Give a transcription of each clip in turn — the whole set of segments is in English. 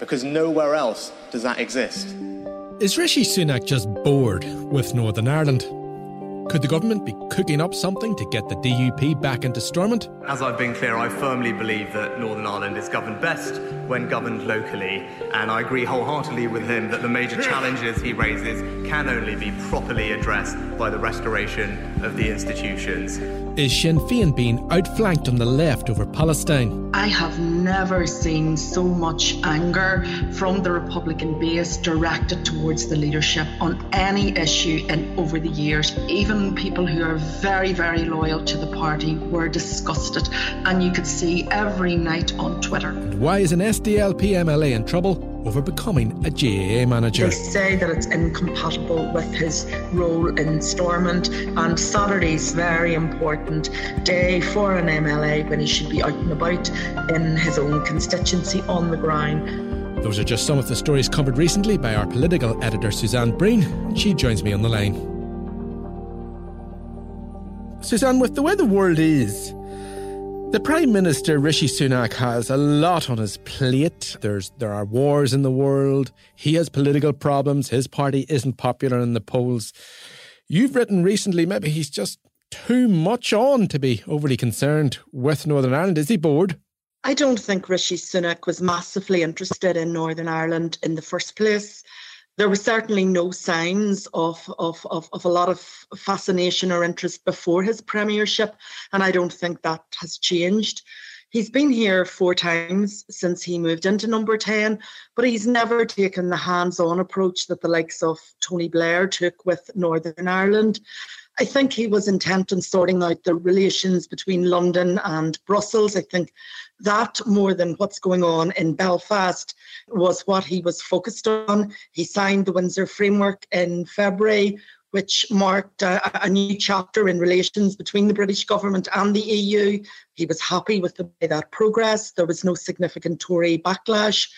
Because nowhere else does that exist. Is Rishi Sunak just bored with Northern Ireland? Could the government be cooking up something to get the DUP back into Stormont? As I've been clear, I firmly believe that Northern Ireland is governed best when governed locally, and I agree wholeheartedly with him that the major challenges he raises can only be properly addressed by the restoration of the institutions. Is Sinn Féin being outflanked on the left over Palestine? I have never seen so much anger from the Republican base directed towards the leadership on any issue in over the years. Even people who are very, very loyal to the party were disgusted, and you could see every night on Twitter. And why is an SDLP MLA in trouble over becoming a GAA manager? They say that it's incompatible with his role in Stormont, and Saturday's very important day for an MLA when he should be out and about in his own constituency on the ground. Those are just some of the stories covered recently by our political editor Suzanne Breen, and she joins me on the line. Suzanne, with the way the world is, the Prime Minister, Rishi Sunak, has a lot on his plate. There are wars in the world. He has political problems. His party isn't popular in the polls. You've written recently, maybe he's just too much on to be overly concerned with Northern Ireland. Is he bored? I don't think Rishi Sunak was massively interested in Northern Ireland in the first place. There were certainly no signs of a lot of fascination or interest before his premiership, and I don't think that has changed. He's been here 4 times since he moved into number 10, but he's never taken the hands-on approach that the likes of Tony Blair took with Northern Ireland. I think he was intent on sorting out the relations between London and Brussels. I think that, more than what's going on in Belfast, was what he was focused on. He signed the Windsor Framework in February, which marked a new chapter in relations between the British government and the EU. He was happy with the way that progressed. There was no significant Tory backlash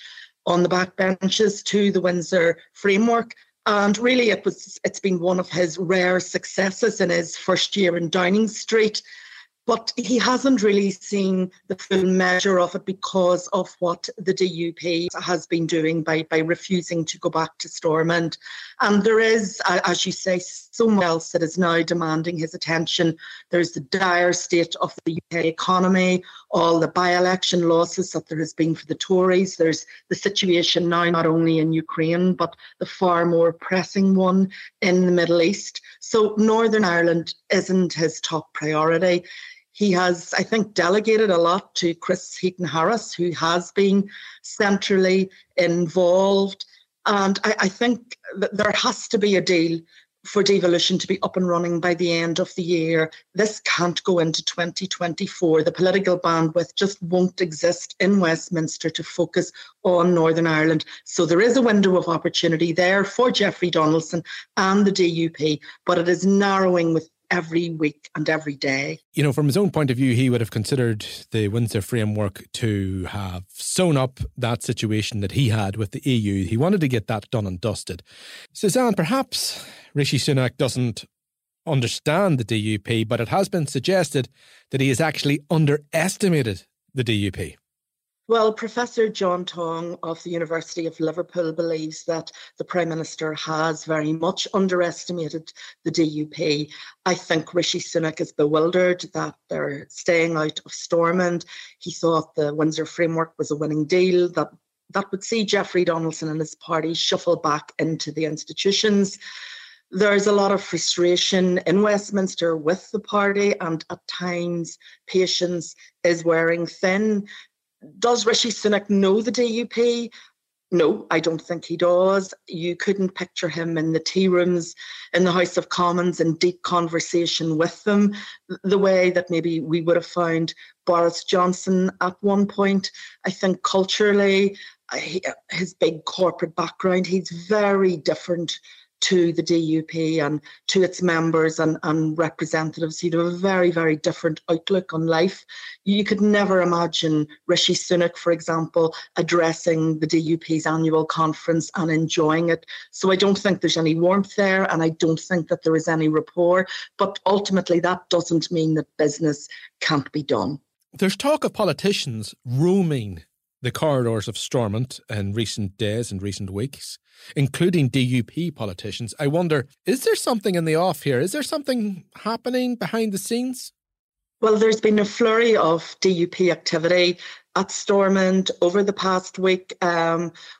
on the backbenches to the Windsor Framework. And really, it's been one of his rare successes in his first year in Downing Street. But he hasn't really seen the full measure of it because of what the DUP has been doing by refusing to go back to Stormont. And there is, as you say, so much else that is now demanding his attention. There's the dire state of the UK economy, all the by-election losses that there has been for the Tories. There's the situation now not only in Ukraine, but the far more pressing one in the Middle East. So Northern Ireland isn't his top priority. He has, I think, delegated a lot to Chris Heaton-Harris, who has been centrally involved. And I think that there has to be a deal for devolution to be up and running by the end of the year. This can't go into 2024. The political bandwidth just won't exist in Westminster to focus on Northern Ireland. So there is a window of opportunity there for Jeffrey Donaldson and the DUP, but it is narrowing with every week and every day. You know, from his own point of view, he would have considered the Windsor Framework to have sewn up that situation that he had with the EU. He wanted to get that done and dusted. Suzanne, perhaps Rishi Sunak doesn't understand the DUP, but it has been suggested that he has actually underestimated the DUP. Well, Professor John Tong of the University of Liverpool believes that the Prime Minister has very much underestimated the DUP. I think Rishi Sunak is bewildered that they're staying out of Stormont. He thought the Windsor Framework was a winning deal, that would see Jeffrey Donaldson and his party shuffle back into the institutions. There's a lot of frustration in Westminster with the party, and at times patience is wearing thin. Does Rishi Sunak know the DUP? No, I don't think he does. You couldn't picture him in the tea rooms in the House of Commons in deep conversation with them, the way that maybe we would have found Boris Johnson at one point. I think culturally, his big corporate background, he's very different to the DUP and to its members and representatives. He'd have a very, very different outlook on life. You could never imagine Rishi Sunak, for example, addressing the DUP's annual conference and enjoying it. So I don't think there's any warmth there, and I don't think that there is any rapport. But ultimately, that doesn't mean that business can't be done. There's talk of politicians roaming the corridors of Stormont in recent days and recent weeks, including DUP politicians. I wonder, is there something in the off here? Is there something happening behind the scenes? Well, there's been a flurry of DUP activity at Stormont over the past week.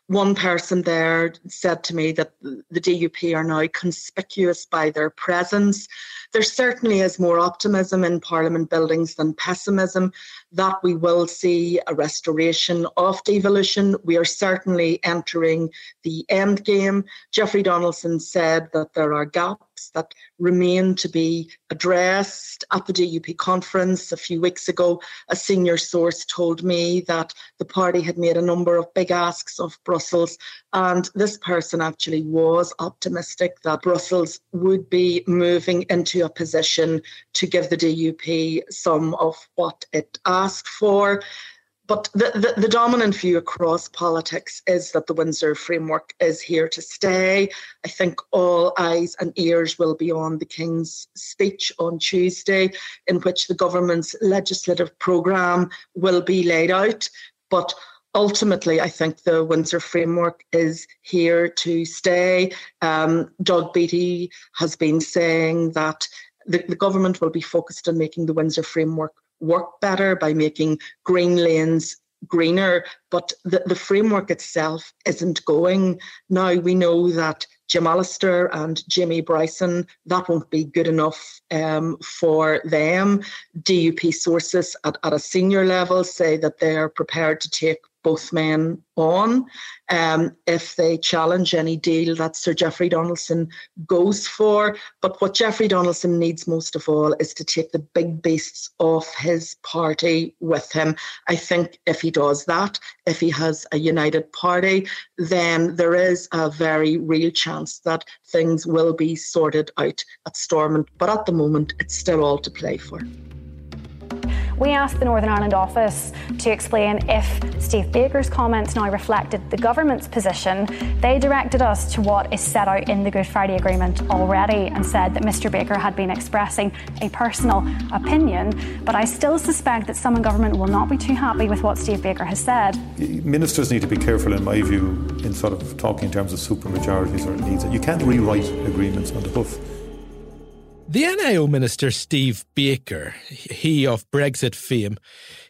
One person there said to me that the DUP are now conspicuous by their presence. There certainly is more optimism in Parliament buildings than pessimism that we will see a restoration of devolution. We are certainly entering the end game. Geoffrey Donaldson said that there are gaps that remain to be addressed. At the DUP conference a few weeks ago, a senior source told me that the party had made a number of big asks of Brussels, and this person actually was optimistic that Brussels would be moving into a position to give the DUP some of what it asked for. But the dominant view across politics is that the Windsor Framework is here to stay. I think all eyes and ears will be on the King's speech on Tuesday, in which the government's legislative programme will be laid out. But ultimately, I think the Windsor Framework is here to stay. Doug Beattie has been saying that the government will be focused on making the Windsor Framework work better by making green lanes greener, but the framework itself isn't going. Now we know that Jim Allister and Jamie Bryson, that won't be good enough for them. DUP sources at a senior level say that they are prepared to take both men on if they challenge any deal that Sir Geoffrey Donaldson goes for. But what Geoffrey Donaldson needs most of all is to take the big beasts off his party with him. I think if he does that, if he has a united party, then there is a very real chance that things will be sorted out at Stormont. But at the moment, it's still all to play for. We asked the Northern Ireland office to explain if Steve Baker's comments now reflected the government's position. They directed us to what is set out in the Good Friday Agreement already and said that Mr Baker had been expressing a personal opinion, but I still suspect that some in government will not be too happy with what Steve Baker has said. Ministers need to be careful, in my view, in sort of talking in terms of supermajorities or needs. You can't rewrite agreements on the hoof. The NIO Minister, Steve Baker, he of Brexit fame,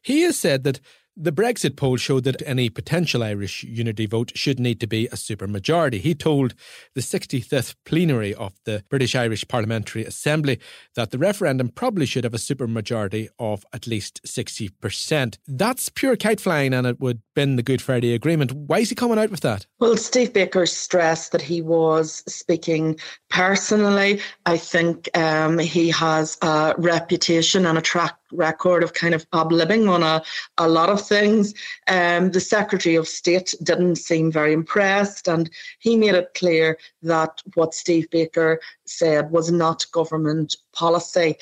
he has said that the Brexit poll showed that any potential Irish unity vote should need to be a supermajority. He told the 65th plenary of the British-Irish Parliamentary Assembly that the referendum probably should have a supermajority of at least 60%. That's pure kite-flying, and it would bin the Good Friday Agreement. Why is he coming out with that? Well, Steve Baker stressed that he was speaking personally. I think he has a reputation and a track record of kind of oblibbing on a lot of things. The Secretary of State didn't seem very impressed, and he made it clear that what Steve Baker said was not government policy.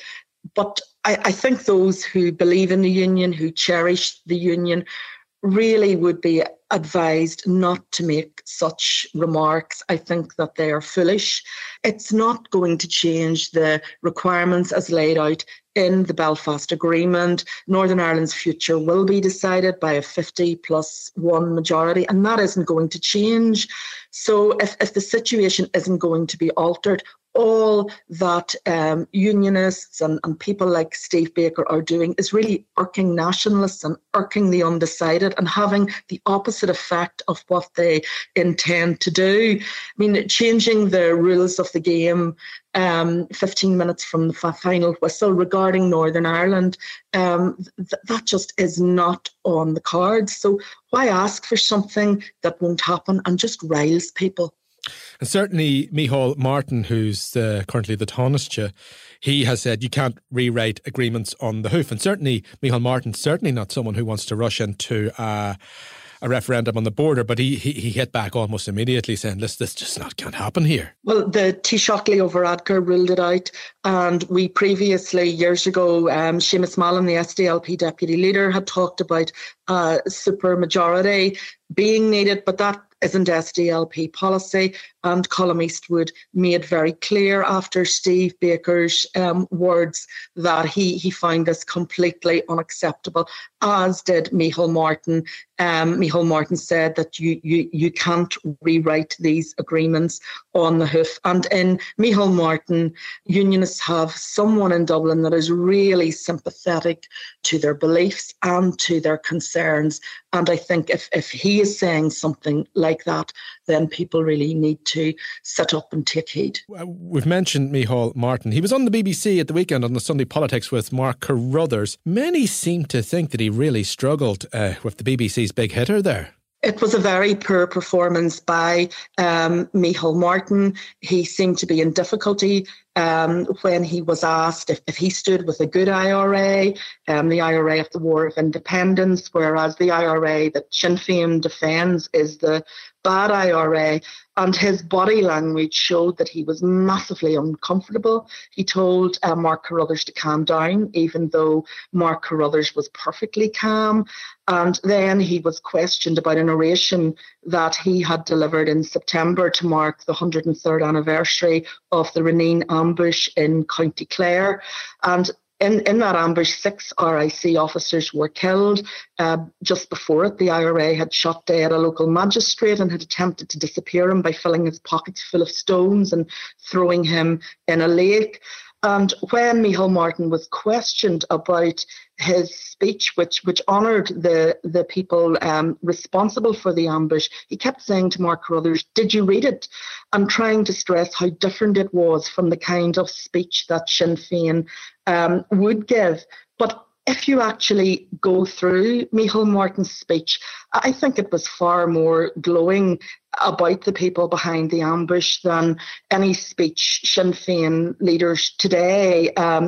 But I think those who believe in the union, who cherish the union, really would be advised not to make such remarks. I think that they are foolish. It's not going to change the requirements as laid out in the Belfast Agreement. Northern Ireland's future will be decided by a 50+1 majority, and that isn't going to change. So if the situation isn't going to be altered, all that unionists and people like Steve Baker are doing is really irking nationalists and irking the undecided and having the opposite effect of what they intend to do. I mean, changing the rules of the game 15 minutes from the final whistle regarding Northern Ireland, that just is not on the cards. So why ask for something that won't happen and just riles people? And certainly Michael Martin, who's currently the Taoiseach, he has said you can't rewrite agreements on the hoof. And certainly Michael Martin, certainly not someone who wants to rush into a referendum on the border, but he hit back almost immediately saying, listen, this just not can't happen here. Well, the Taoiseach over Adker ruled it out, and we previously, years ago, Seamus Mallon, the SDLP deputy leader, had talked about super majority being needed, but that isn't SDLP policy, and Colm Eastwood made very clear after Steve Baker's words that he found this completely unacceptable, as did Michael Martin. Michael Martin said that you can't rewrite these agreements on the hoof. And in Michael Martin, unionists have someone in Dublin that is really sympathetic to their beliefs and to their concerns. And I think if he is saying something like that, then people really need to sit up and take heed. We've mentioned Michael Martin. He was on the BBC at the weekend on the Sunday Politics with Mark Carruthers. Many seem to think that he really struggled with the BBC's big hitter there. It was a very poor performance by Michael Martin. He seemed to be in difficulty when he was asked if he stood with a good IRA, the IRA of the War of Independence, whereas the IRA that Sinn Féin defends is the bad IRA. And his body language showed that he was massively uncomfortable. He told Mark Carruthers to calm down, even though Mark Carruthers was perfectly calm. And then he was questioned about an oration that he had delivered in September to mark the 103rd anniversary of the Renine ambush in County Clare. And in that ambush, 6 RIC officers were killed. Just before it, the IRA had shot dead a local magistrate and had attempted to disappear him by filling his pockets full of stones and throwing him in a lake. And when Michael Martin was questioned about his speech, which honoured the people responsible for the ambush, he kept saying to Mark Carruthers, did you read it? And trying to stress how different it was from the kind of speech that Sinn Féin would give. But if you actually go through Michael Martin's speech, I think it was far more glowing about the people behind the ambush than any speech Sinn Féin leaders today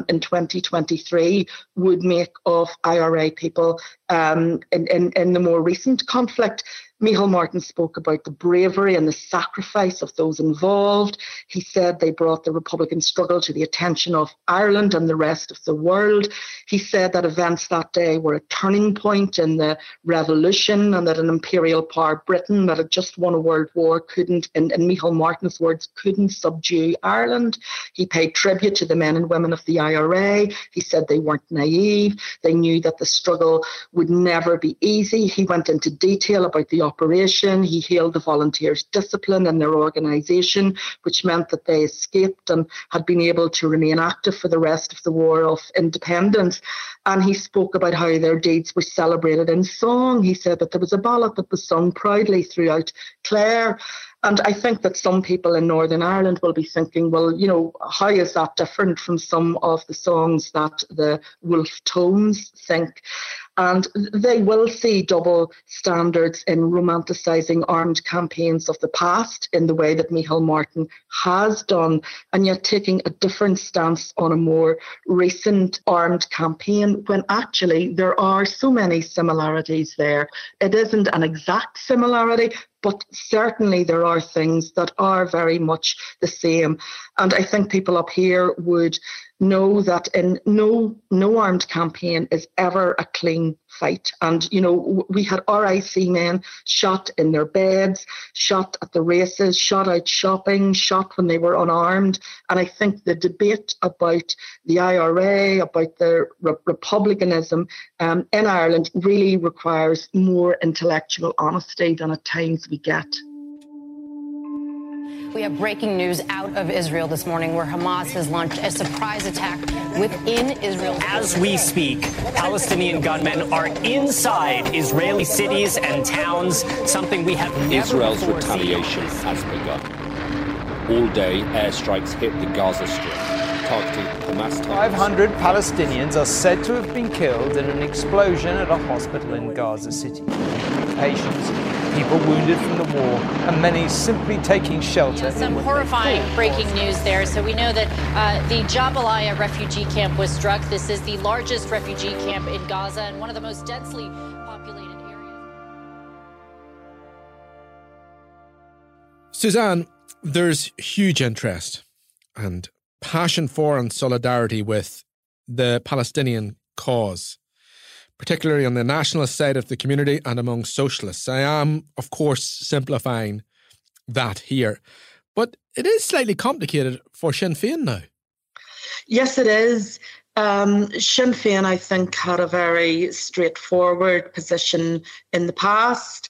in 2023 would make of IRA people in the more recent conflict. Michael Martin spoke about the bravery and the sacrifice of those involved. He said they brought the Republican struggle to the attention of Ireland and the rest of the world. He said that events that day were a turning point in the revolution and that an imperial power, Britain, that had just won a World War, couldn't, in Michael Martin's words, couldn't subdue Ireland. He paid tribute to the men and women of the IRA. He said they weren't naive. They knew that the struggle would never be easy. He went into detail about the operation. He hailed the volunteers' discipline and their organisation, which meant that they escaped and had been able to remain active for the rest of the War of Independence. And he spoke about how their deeds were celebrated in song. He said that there was a ballad that was sung proudly throughout Clare. And I think that some people in Northern Ireland will be thinking, well, you know, how is that different from some of the songs that the Wolfe Tones sing? And they will see double standards in romanticising armed campaigns of the past in the way that Michael Martin has done, and yet taking a different stance on a more recent armed campaign when actually there are so many similarities there. It isn't an exact similarity, but certainly there are things that are very much the same. And I think people up here would know that in no armed campaign is ever a clean fight. And, you know, we had RIC men shot in their beds, shot at the races, shot out shopping, shot when they were unarmed. And I think the debate about the IRA, about the republicanism in Ireland really requires more intellectual honesty than at times we get. We have breaking news out of Israel this morning, where Hamas has launched a surprise attack within Israel. As we speak, Palestinian gunmen are inside Israeli cities and towns, something we have never Israel's before retaliation seen. Has begun. All day, airstrikes hit the Gaza Strip, targeting Hamas targets. 500 Palestinians are said to have been killed in an explosion at a hospital in Gaza City. Patients, people wounded from the war, and many simply taking shelter. Some horrifying breaking news there. So we know that the Jabalia refugee camp was struck. This is the largest refugee camp in Gaza and one of the most densely populated areas. Suzanne, there's huge interest and passion for and solidarity with the Palestinian cause, particularly on the nationalist side of the community and among socialists. I am, of course, simplifying that here. But it is slightly complicated for Sinn Féin now. Yes, it is. Sinn Féin, I think, had a very straightforward position in the past.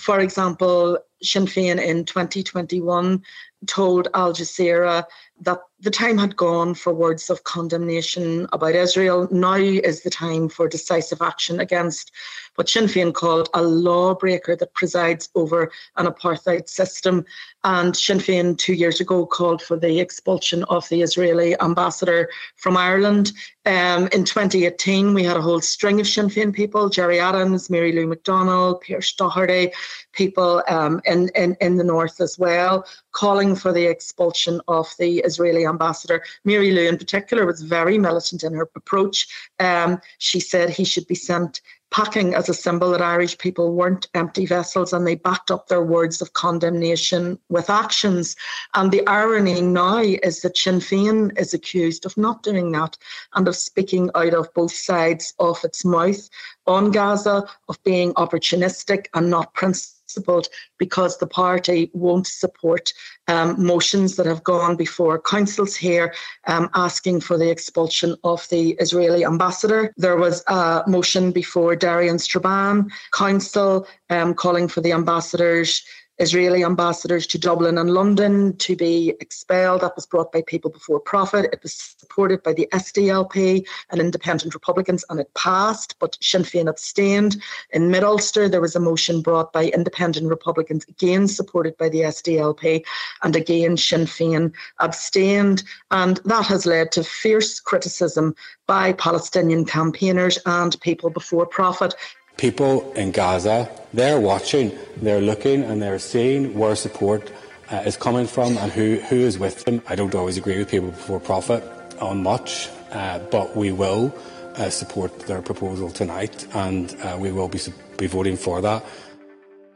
For example, Sinn Féin in 2021 told Al Jazeera that the time had gone for words of condemnation about Israel. Now is the time for decisive action against what Sinn Féin called a lawbreaker that presides over an apartheid system. And Sinn Féin 2 years ago called for the expulsion of the Israeli ambassador from Ireland. In 2018, we had a whole string of Sinn Féin people, Gerry Adams, Mary Lou McDonald, Pierce Doherty, people in the north as well, calling for the expulsion of the Israeli ambassador. Mary Lou in particular was very militant in her approach. She said he should be sent packing as a symbol that Irish people weren't empty vessels, and they backed up their words of condemnation with actions. And the irony now is that Sinn Féin is accused of not doing that and of speaking out of both sides of its mouth on Gaza, of being opportunistic and not principled, because the party won't support motions that have gone before councils here asking for the expulsion of the Israeli ambassador. There was a motion before Darien Strabane Council calling for the Israeli ambassadors to Dublin and London to be expelled. That was brought by People Before Profit. It was supported by the SDLP and Independent Republicans, and it passed, but Sinn Féin abstained. In Mid-Ulster, there was a motion brought by Independent Republicans, again supported by the SDLP, and again Sinn Féin abstained. And that has led to fierce criticism by Palestinian campaigners and People Before Profit. People in Gaza, they're watching, they're looking, and they're seeing where support is coming from and who is with them. I don't always agree with People Before Profit on much, but we will support their proposal tonight, and we will be voting for that.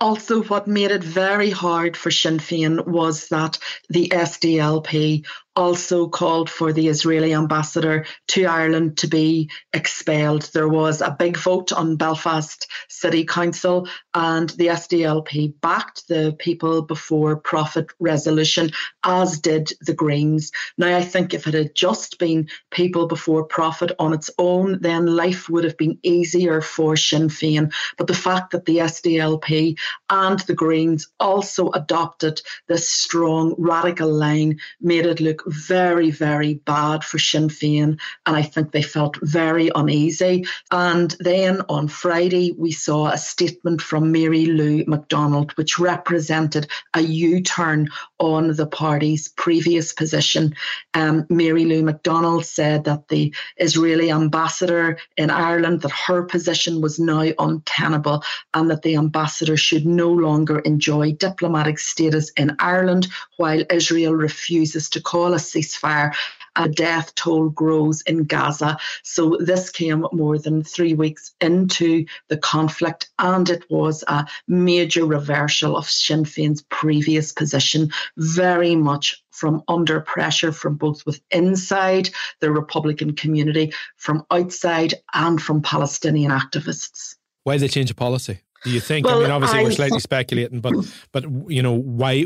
Also, what made it very hard for Sinn Féin was that the SDLP also called for the Israeli ambassador to Ireland to be expelled. There was a big vote on Belfast City Council, and the SDLP backed the People Before Profit resolution, as did the Greens. Now, I think if it had just been People Before Profit on its own, then life would have been easier for Sinn Féin. But the fact that the SDLP and the Greens also adopted this strong radical line made it look very, very bad for Sinn Féin, and I think they felt very uneasy. And then on Friday, we saw a statement from Mary Lou McDonald, which represented a U-turn on the party's previous position. Mary Lou McDonald said that the Israeli ambassador in Ireland, that her position was now untenable, and that the ambassador should no longer enjoy diplomatic status in Ireland while Israel refuses to call a ceasefire. a death toll grows in Gaza. So this came more than 3 weeks into the conflict, and it was a major reversal of Sinn Féin's previous position, very much from under pressure from both inside the Republican community, from outside, and from Palestinian activists. Why did they change the policy, do you think? Well, I mean, obviously we're slightly speculating, but you know, why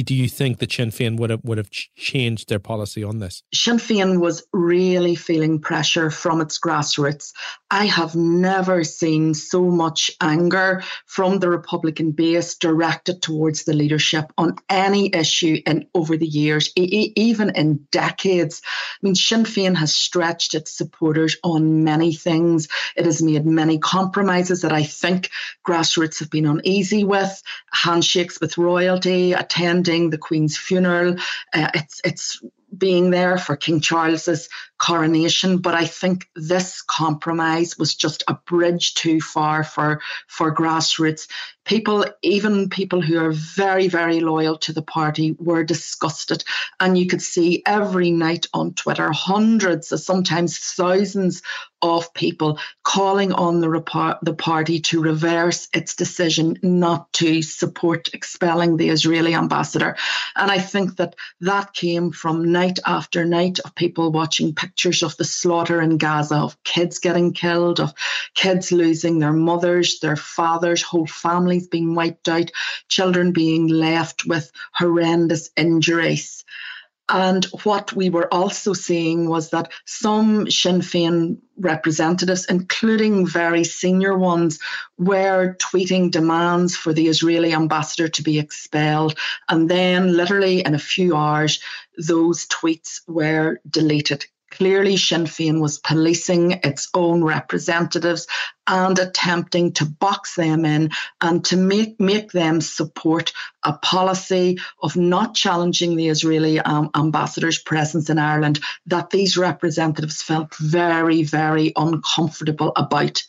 do you think that Sinn Féin would have changed their policy on this? Sinn Féin was really feeling pressure from its grassroots. I have never seen so much anger from the Republican base directed towards the leadership on any issue in over the years, even in decades. I mean, Sinn Féin has stretched its supporters on many things. It has made many compromises that I think grassroots have been uneasy with, handshakes with royalty, attending the Queen's funeral. It's being there for King Charles's coronation. But I think this compromise was just a bridge too far for grassroots. People, even people who are very, very loyal to the party, were disgusted. And you could see every night on Twitter, hundreds, sometimes thousands of people calling on the party to reverse its decision not to support expelling the Israeli ambassador. And I think that came from night after night of people watching pictures of the slaughter in Gaza, of kids getting killed, of kids losing their mothers, their fathers, whole families being wiped out, children being left with horrendous injuries. And what we were also seeing was that some Sinn Féin representatives, including very senior ones, were tweeting demands for the Israeli ambassador to be expelled. And then literally in a few hours, those tweets were deleted. Clearly, Sinn Féin was policing its own representatives and attempting to box them in and to make them support a policy of not challenging the Israeli ambassador's presence in Ireland that these representatives felt very, very uncomfortable about.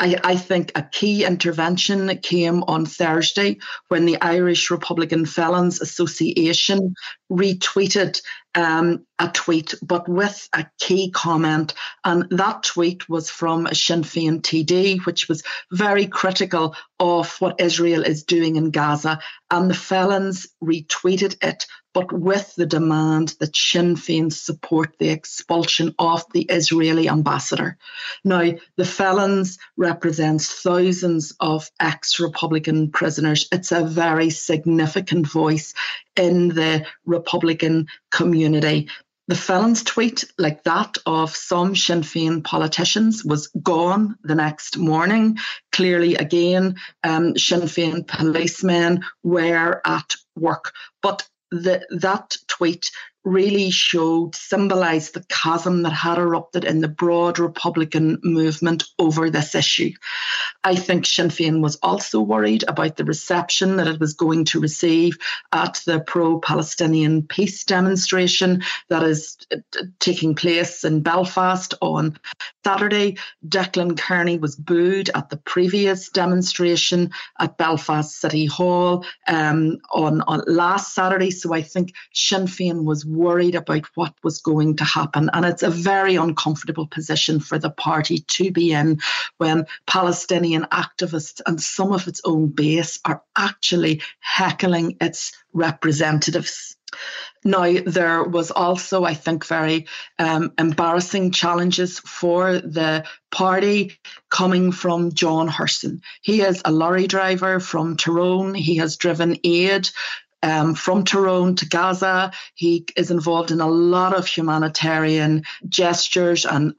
I think a key intervention came on Thursday when the Irish Republican Felons Association retweeted a tweet, but with a key comment. And that tweet was from a Sinn Féin TD, which was very critical of what Israel is doing in Gaza. And the felons retweeted it, but with the demand that Sinn Féin support the expulsion of the Israeli ambassador. Now, the felons represents thousands of ex-Republican prisoners. It's a very significant voice in the Republican community. The felons tweet, like that of some Sinn Féin politicians, was gone the next morning. Clearly, again, Sinn Féin policemen were at work. But that tweet really symbolised the chasm that had erupted in the broad Republican movement over this issue. I think Sinn Féin was also worried about the reception that it was going to receive at the pro-Palestinian peace demonstration that is taking place in Belfast on Saturday. Declan Kearney was booed at the previous demonstration at Belfast City Hall on last Saturday. So I think Sinn Féin was worried about what was going to happen. And it's a very uncomfortable position for the party to be in when Palestinian activists and some of its own base are actually heckling its representatives. Now, there was also, I think, very embarrassing challenges for the party coming from John Hurson. He is a lorry driver from Tyrone. He has driven aid from Tyrone to Gaza. He is involved in a lot of humanitarian gestures and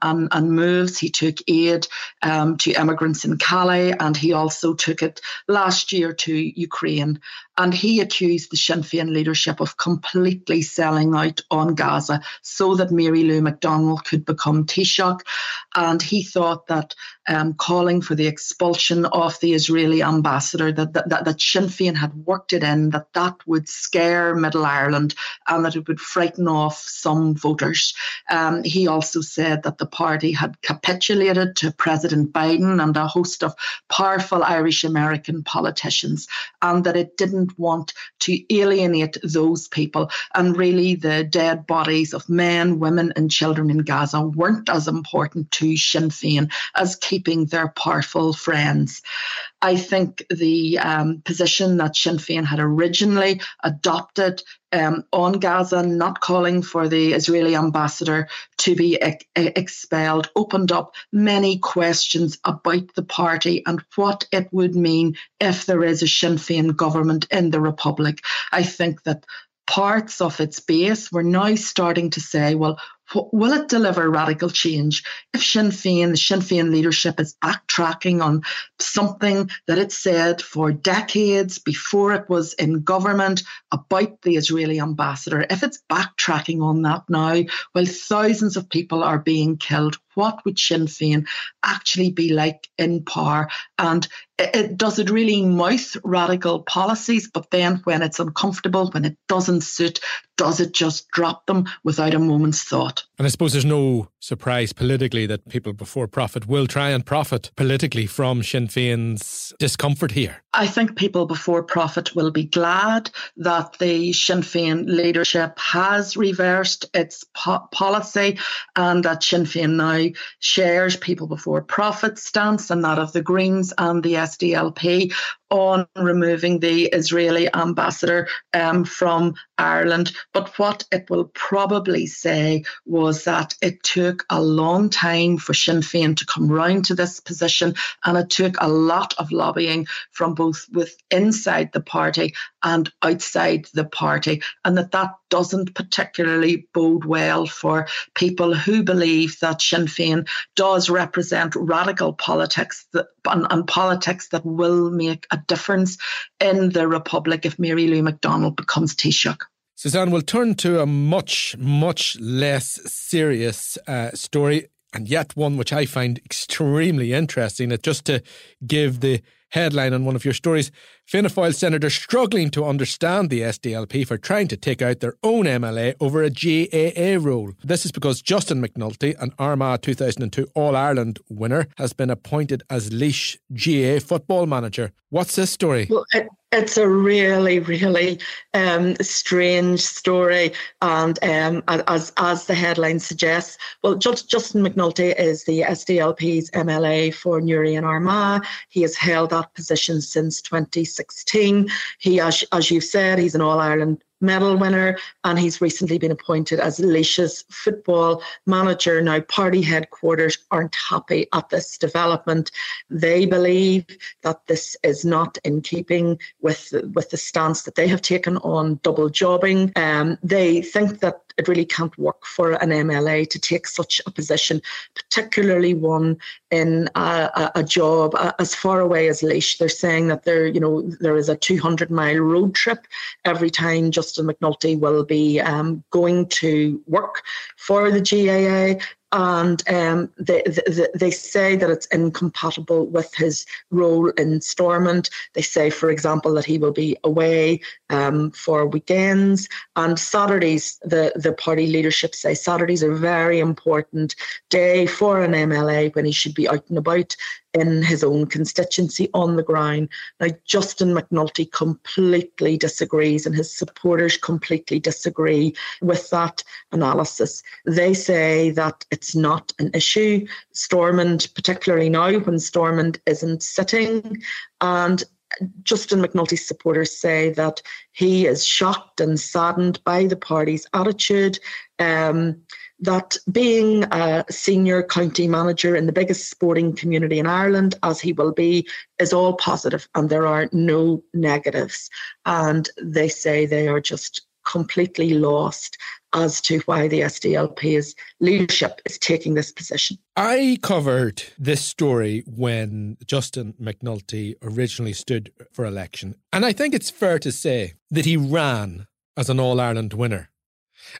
moves. He took aid to immigrants in Calais, and he also took it last year to Ukraine. And he accused the Sinn Féin leadership of completely selling out on Gaza so that Mary Lou McDonald could become Taoiseach. and he thought that calling for the expulsion of the Israeli ambassador, that Sinn Féin had worked it in, that would scare Middle Ireland and that it would frighten off some voters. He also said that the party had capitulated to President Biden and a host of powerful Irish-American politicians, and that it didn't want to alienate those people. And really, the dead bodies of men, women and children in Gaza weren't as important to Sinn Féin as keeping their powerful friends. I think the position that Sinn Féin had originally adopted on Gaza, not calling for the Israeli ambassador to be expelled, opened up many questions about the party and what it would mean if there is a Sinn Féin government in the Republic. I think that parts of its base were now starting to say, well, will it deliver radical change if the Sinn Féin leadership is backtracking on something that it said for decades before it was in government about the Israeli ambassador? If it's backtracking on that now, while thousands of people are being killed, what would Sinn Féin actually be like in power? And does it really mouth radical policies, but then when it's uncomfortable, when it doesn't suit, does it just drop them without a moment's thought? And I suppose there's no surprise politically that People Before Profit will try and profit politically from Sinn Féin's discomfort here. I think People Before Profit will be glad that the Sinn Féin leadership has reversed its policy and that Sinn Féin now shares People Before Profit's stance and that of the Greens and the SDLP on removing the Israeli ambassador from Ireland. But what it will probably say was that it took a long time for Sinn Féin to come round to this position, and it took a lot of lobbying from both inside the party and outside the party, and that doesn't particularly bode well for people who believe that Sinn Féin does represent radical politics and politics that will make a difference in the Republic if Mary Lou McDonald becomes Taoiseach. Suzanne, we'll turn to a much, much less serious story, and yet one which I find extremely interesting. Just to give the headline on one of your stories, Fianna Fáil senators struggling to understand the SDLP for trying to take out their own MLA over a GAA role. This is because Justin McNulty, an Armagh 2002 All-Ireland winner, has been appointed as Laois GAA football manager. What's this story? Well, it's a really, really strange story, and as the headline suggests, well, Justin McNulty is the SDLP's MLA for Newry and Armagh. He has held that position since 2016. He, as you've said, he's an All-Ireland medal winner, and he's recently been appointed as Laois football manager. Now, party headquarters aren't happy at this development. They believe that this is not in keeping with the stance that they have taken on double jobbing. They think that it really can't work for an MLA to take such a position, particularly one in a job as far away as Laois. They're saying that there is a 200-mile road trip every time Justin McNulty will be going to work for the GAA. And they say that it's incompatible with his role in Stormont. They say, for example, that he will be away for weekends. And Saturdays, the party leadership say Saturdays are a very important day for an MLA when he should be out and about in his own constituency on the ground. Now, Justin McNulty completely disagrees, and his supporters completely disagree with that analysis. They say that it's not an issue. Stormont, particularly now when Stormont isn't sitting, and Justin McNulty's supporters say that he is shocked and saddened by the party's attitude, that being a senior county manager in the biggest sporting community in Ireland, as he will be, is all positive and there are no negatives. And they say they are just completely lost as to why the SDLP's leadership is taking this position. I covered this story when Justin McNulty originally stood for election, and I think it's fair to say that he ran as an All-Ireland winner.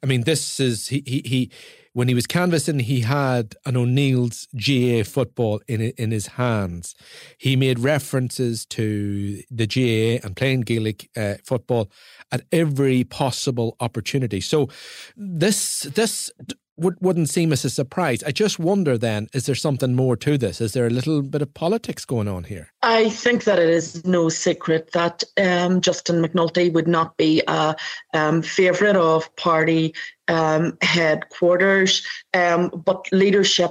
I mean, this is, he when he was canvassing, he had an O'Neill's GAA football in his hands. He made references to the GAA and playing Gaelic football at every possible opportunity. So this wouldn't seem as a surprise. I just wonder then, is there something more to this? Is there a little bit of politics going on here? I think that it is no secret that Justin McNulty would not be a favourite of party headquarters, but leadership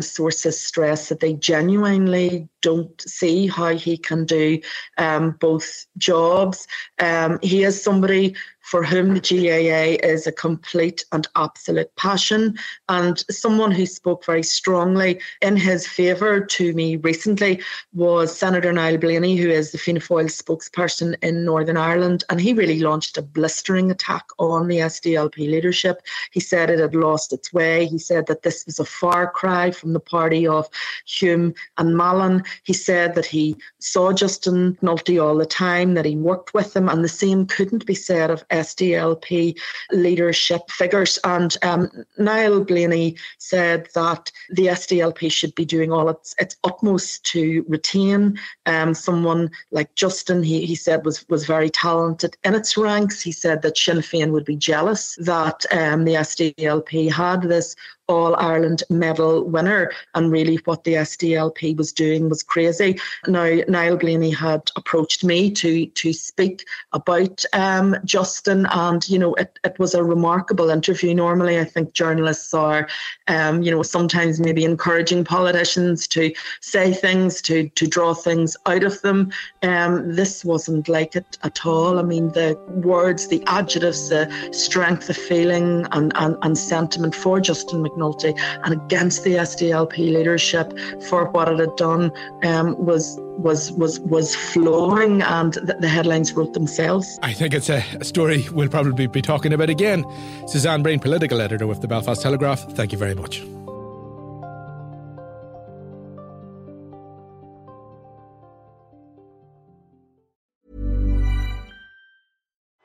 sources stress that they genuinely don't see how he can do both jobs. He is somebody for whom the GAA is a complete and absolute passion, and someone who spoke very strongly in his favour to me recently was Senator Niall Blaney, who is the Fianna Fáil spokesperson in Northern Ireland, and he really launched a blistering attack on the SDLP leadership. He said it had lost its way. He said that this was a far cry from the party of Hume and Mallon. He said that he saw Justin McNulty all the time, that he worked with him, and the same couldn't be said of SDLP leadership figures. And Niall Blaney said that the SDLP should be doing all its utmost to retain someone like Justin. He said was very talented in its ranks. He said that Sinn Féin would be jealous that the SDLP had this All-Ireland medal winner, and really what the SDLP was doing was crazy. Now, Niall Blaney had approached me to speak about Justin, and, you know, it was a remarkable interview. Normally, I think journalists are, sometimes maybe encouraging politicians to say things, to draw things out of them. This wasn't like it at all. I mean, the words, the adjectives, the strength of feeling and sentiment for Justin McNulty and against the SDLP leadership for what it had done was flooring, and the headlines wrote themselves. I think it's a story we'll probably be talking about again. Suzanne Breen, political editor with the Belfast Telegraph, thank you very much.